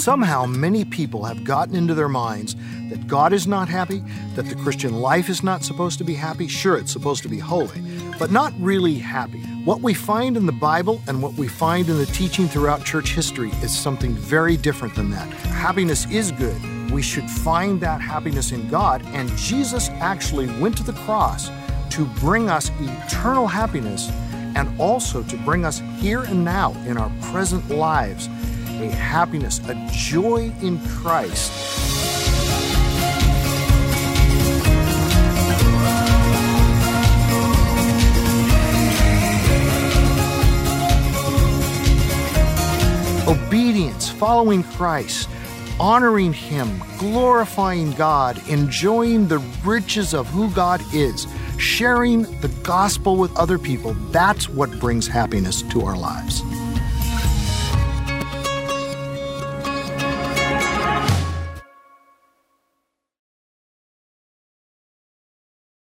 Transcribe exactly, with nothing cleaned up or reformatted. Somehow, many people have gotten into their minds that God is not happy, that the Christian life is not supposed to be happy. Sure, it's supposed to be holy, but not really happy. What we find in the Bible and what we find in the teaching throughout church history is something very different than that. Happiness is good. We should find that happiness in God, and Jesus actually went to the cross to bring us eternal happiness and also to bring us here and now in our present lives a happiness, a joy in Christ. Obedience, following Christ, honoring Him, glorifying God, enjoying the riches of who God is, sharing the gospel with other people, that's what brings happiness to our lives.